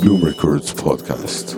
Bloom Records Podcast.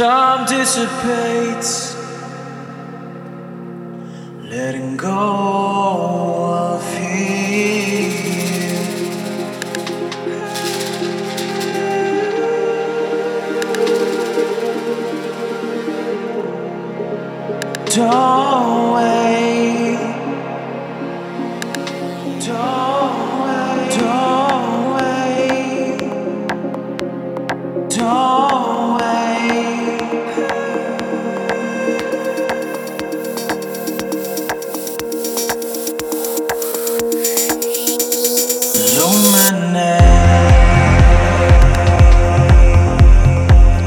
time dissipates, letting go of you.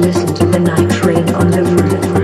Listen to the night train on the roof.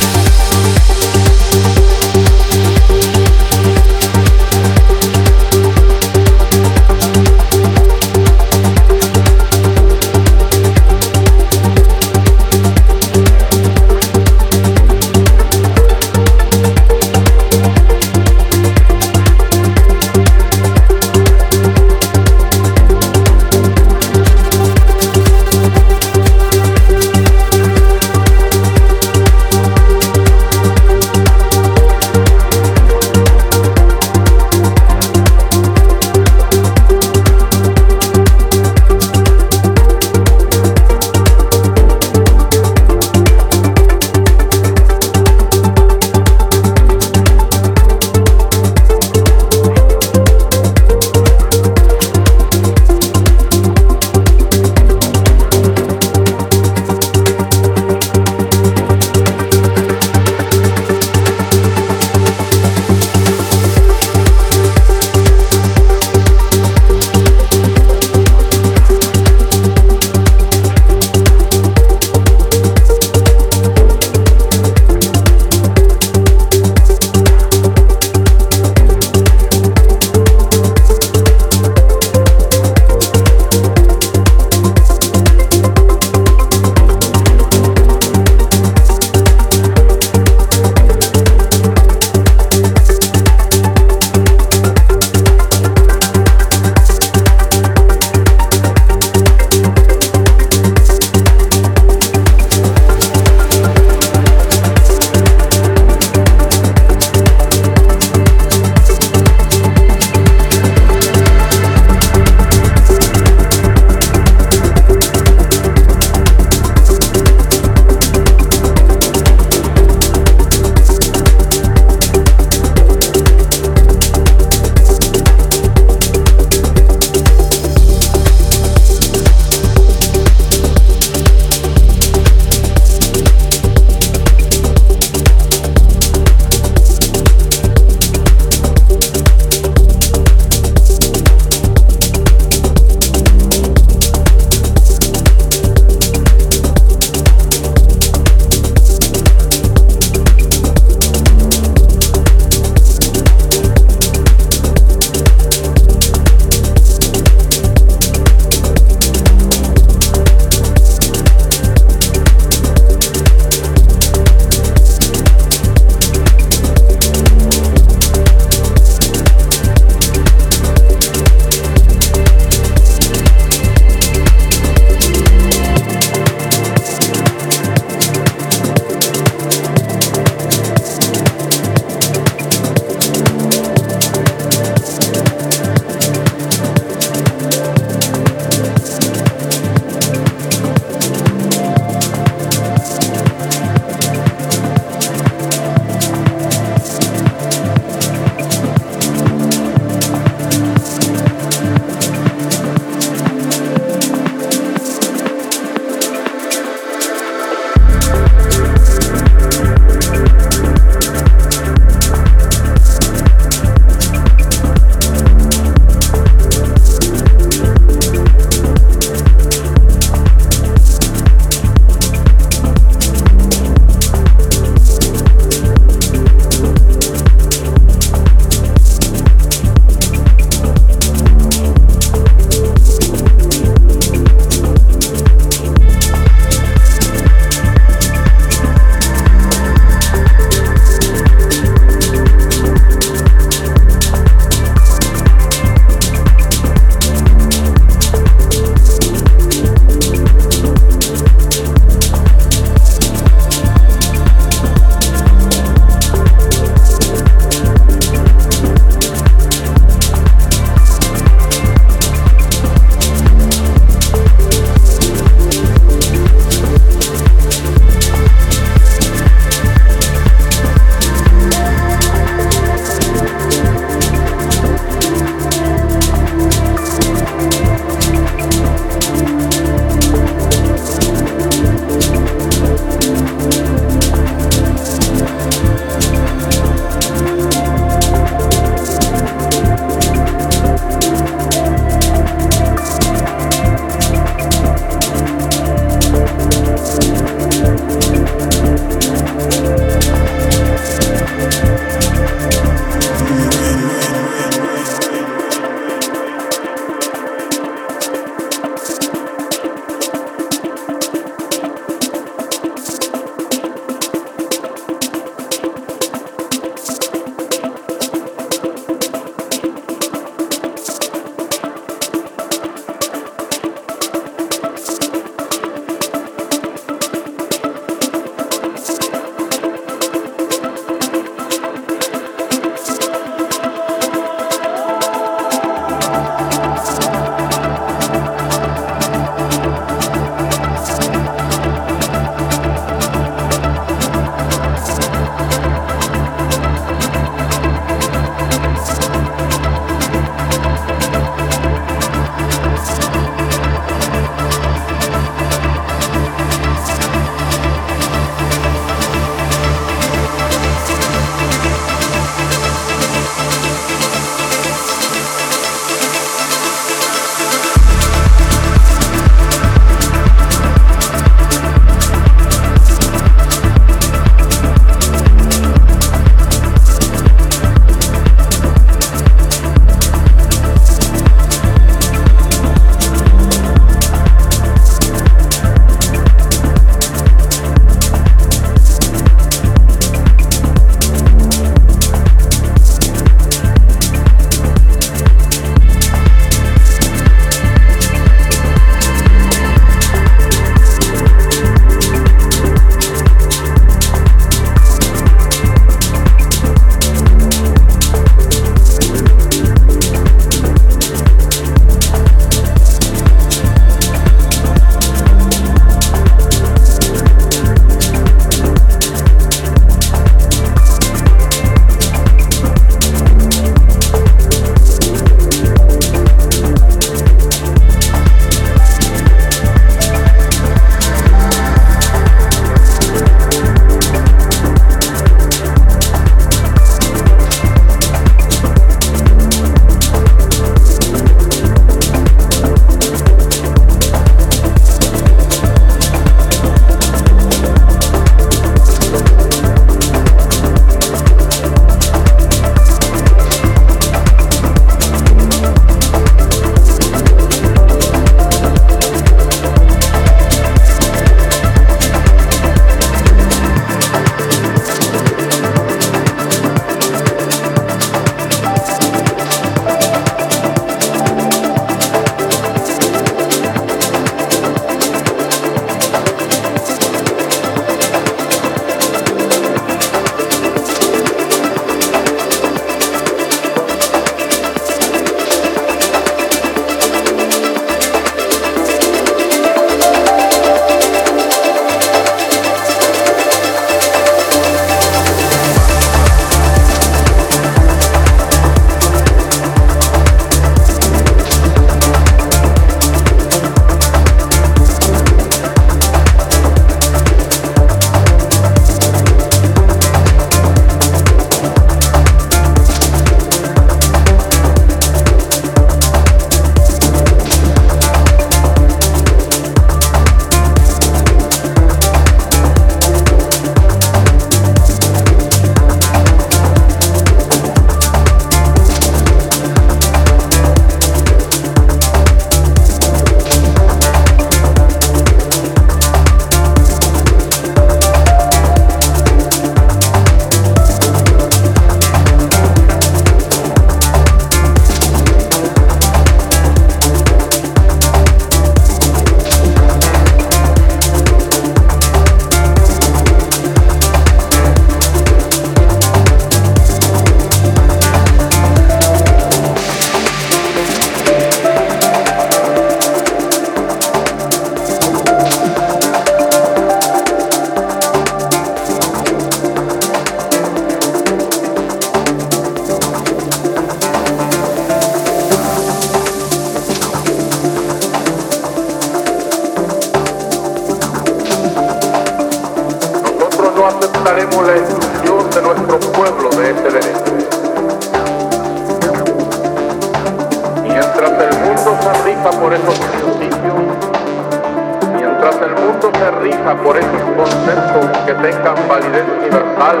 validez universal,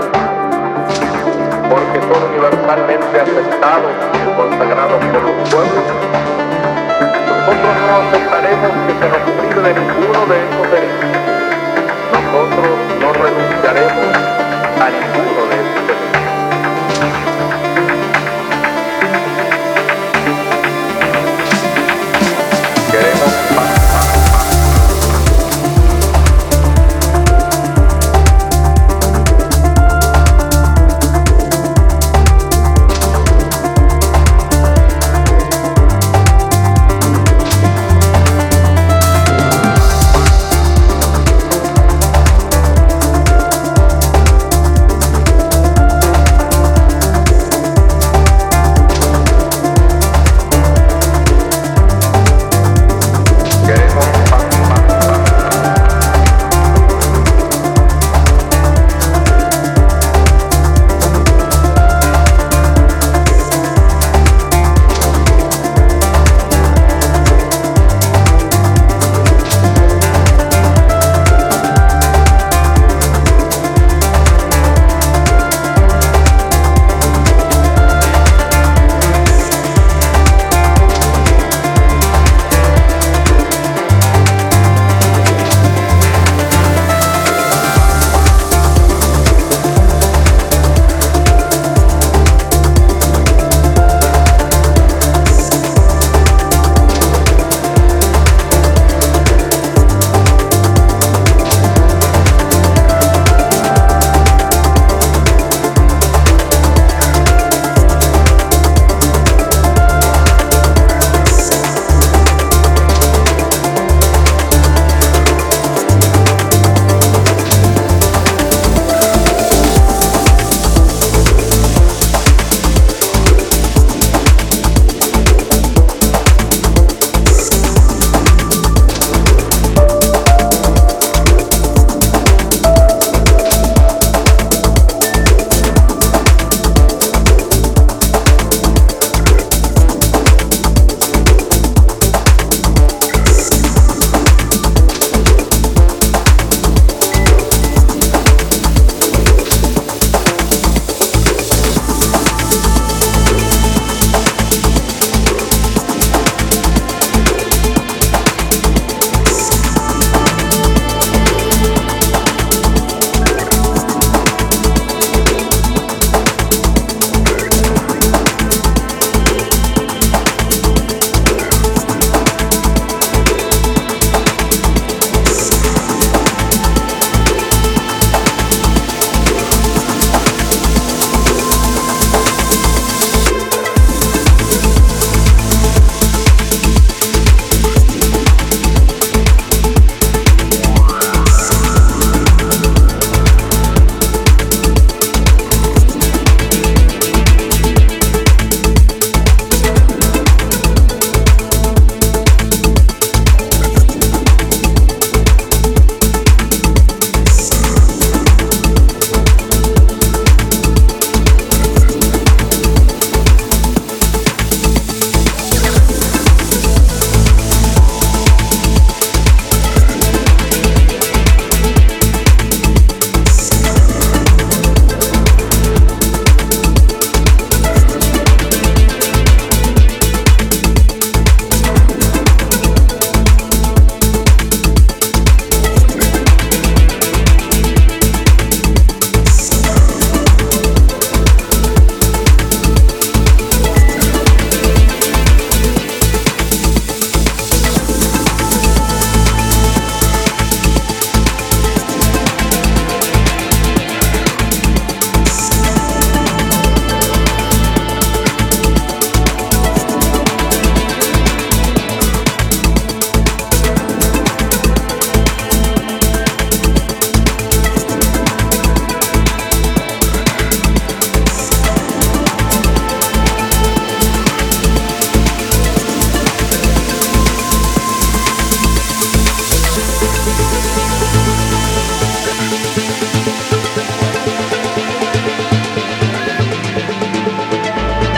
porque son universalmente aceptados y consagrados por los pueblos. Nosotros no aceptaremos que se nos prive de ninguno de esos derechos. Nosotros no renunciaremos a ninguno de esos derechos.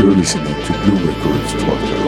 You're listening to Bloom Records Podcast.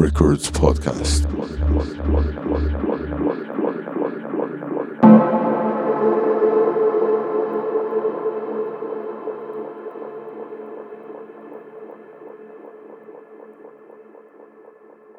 Bloom Records podcast.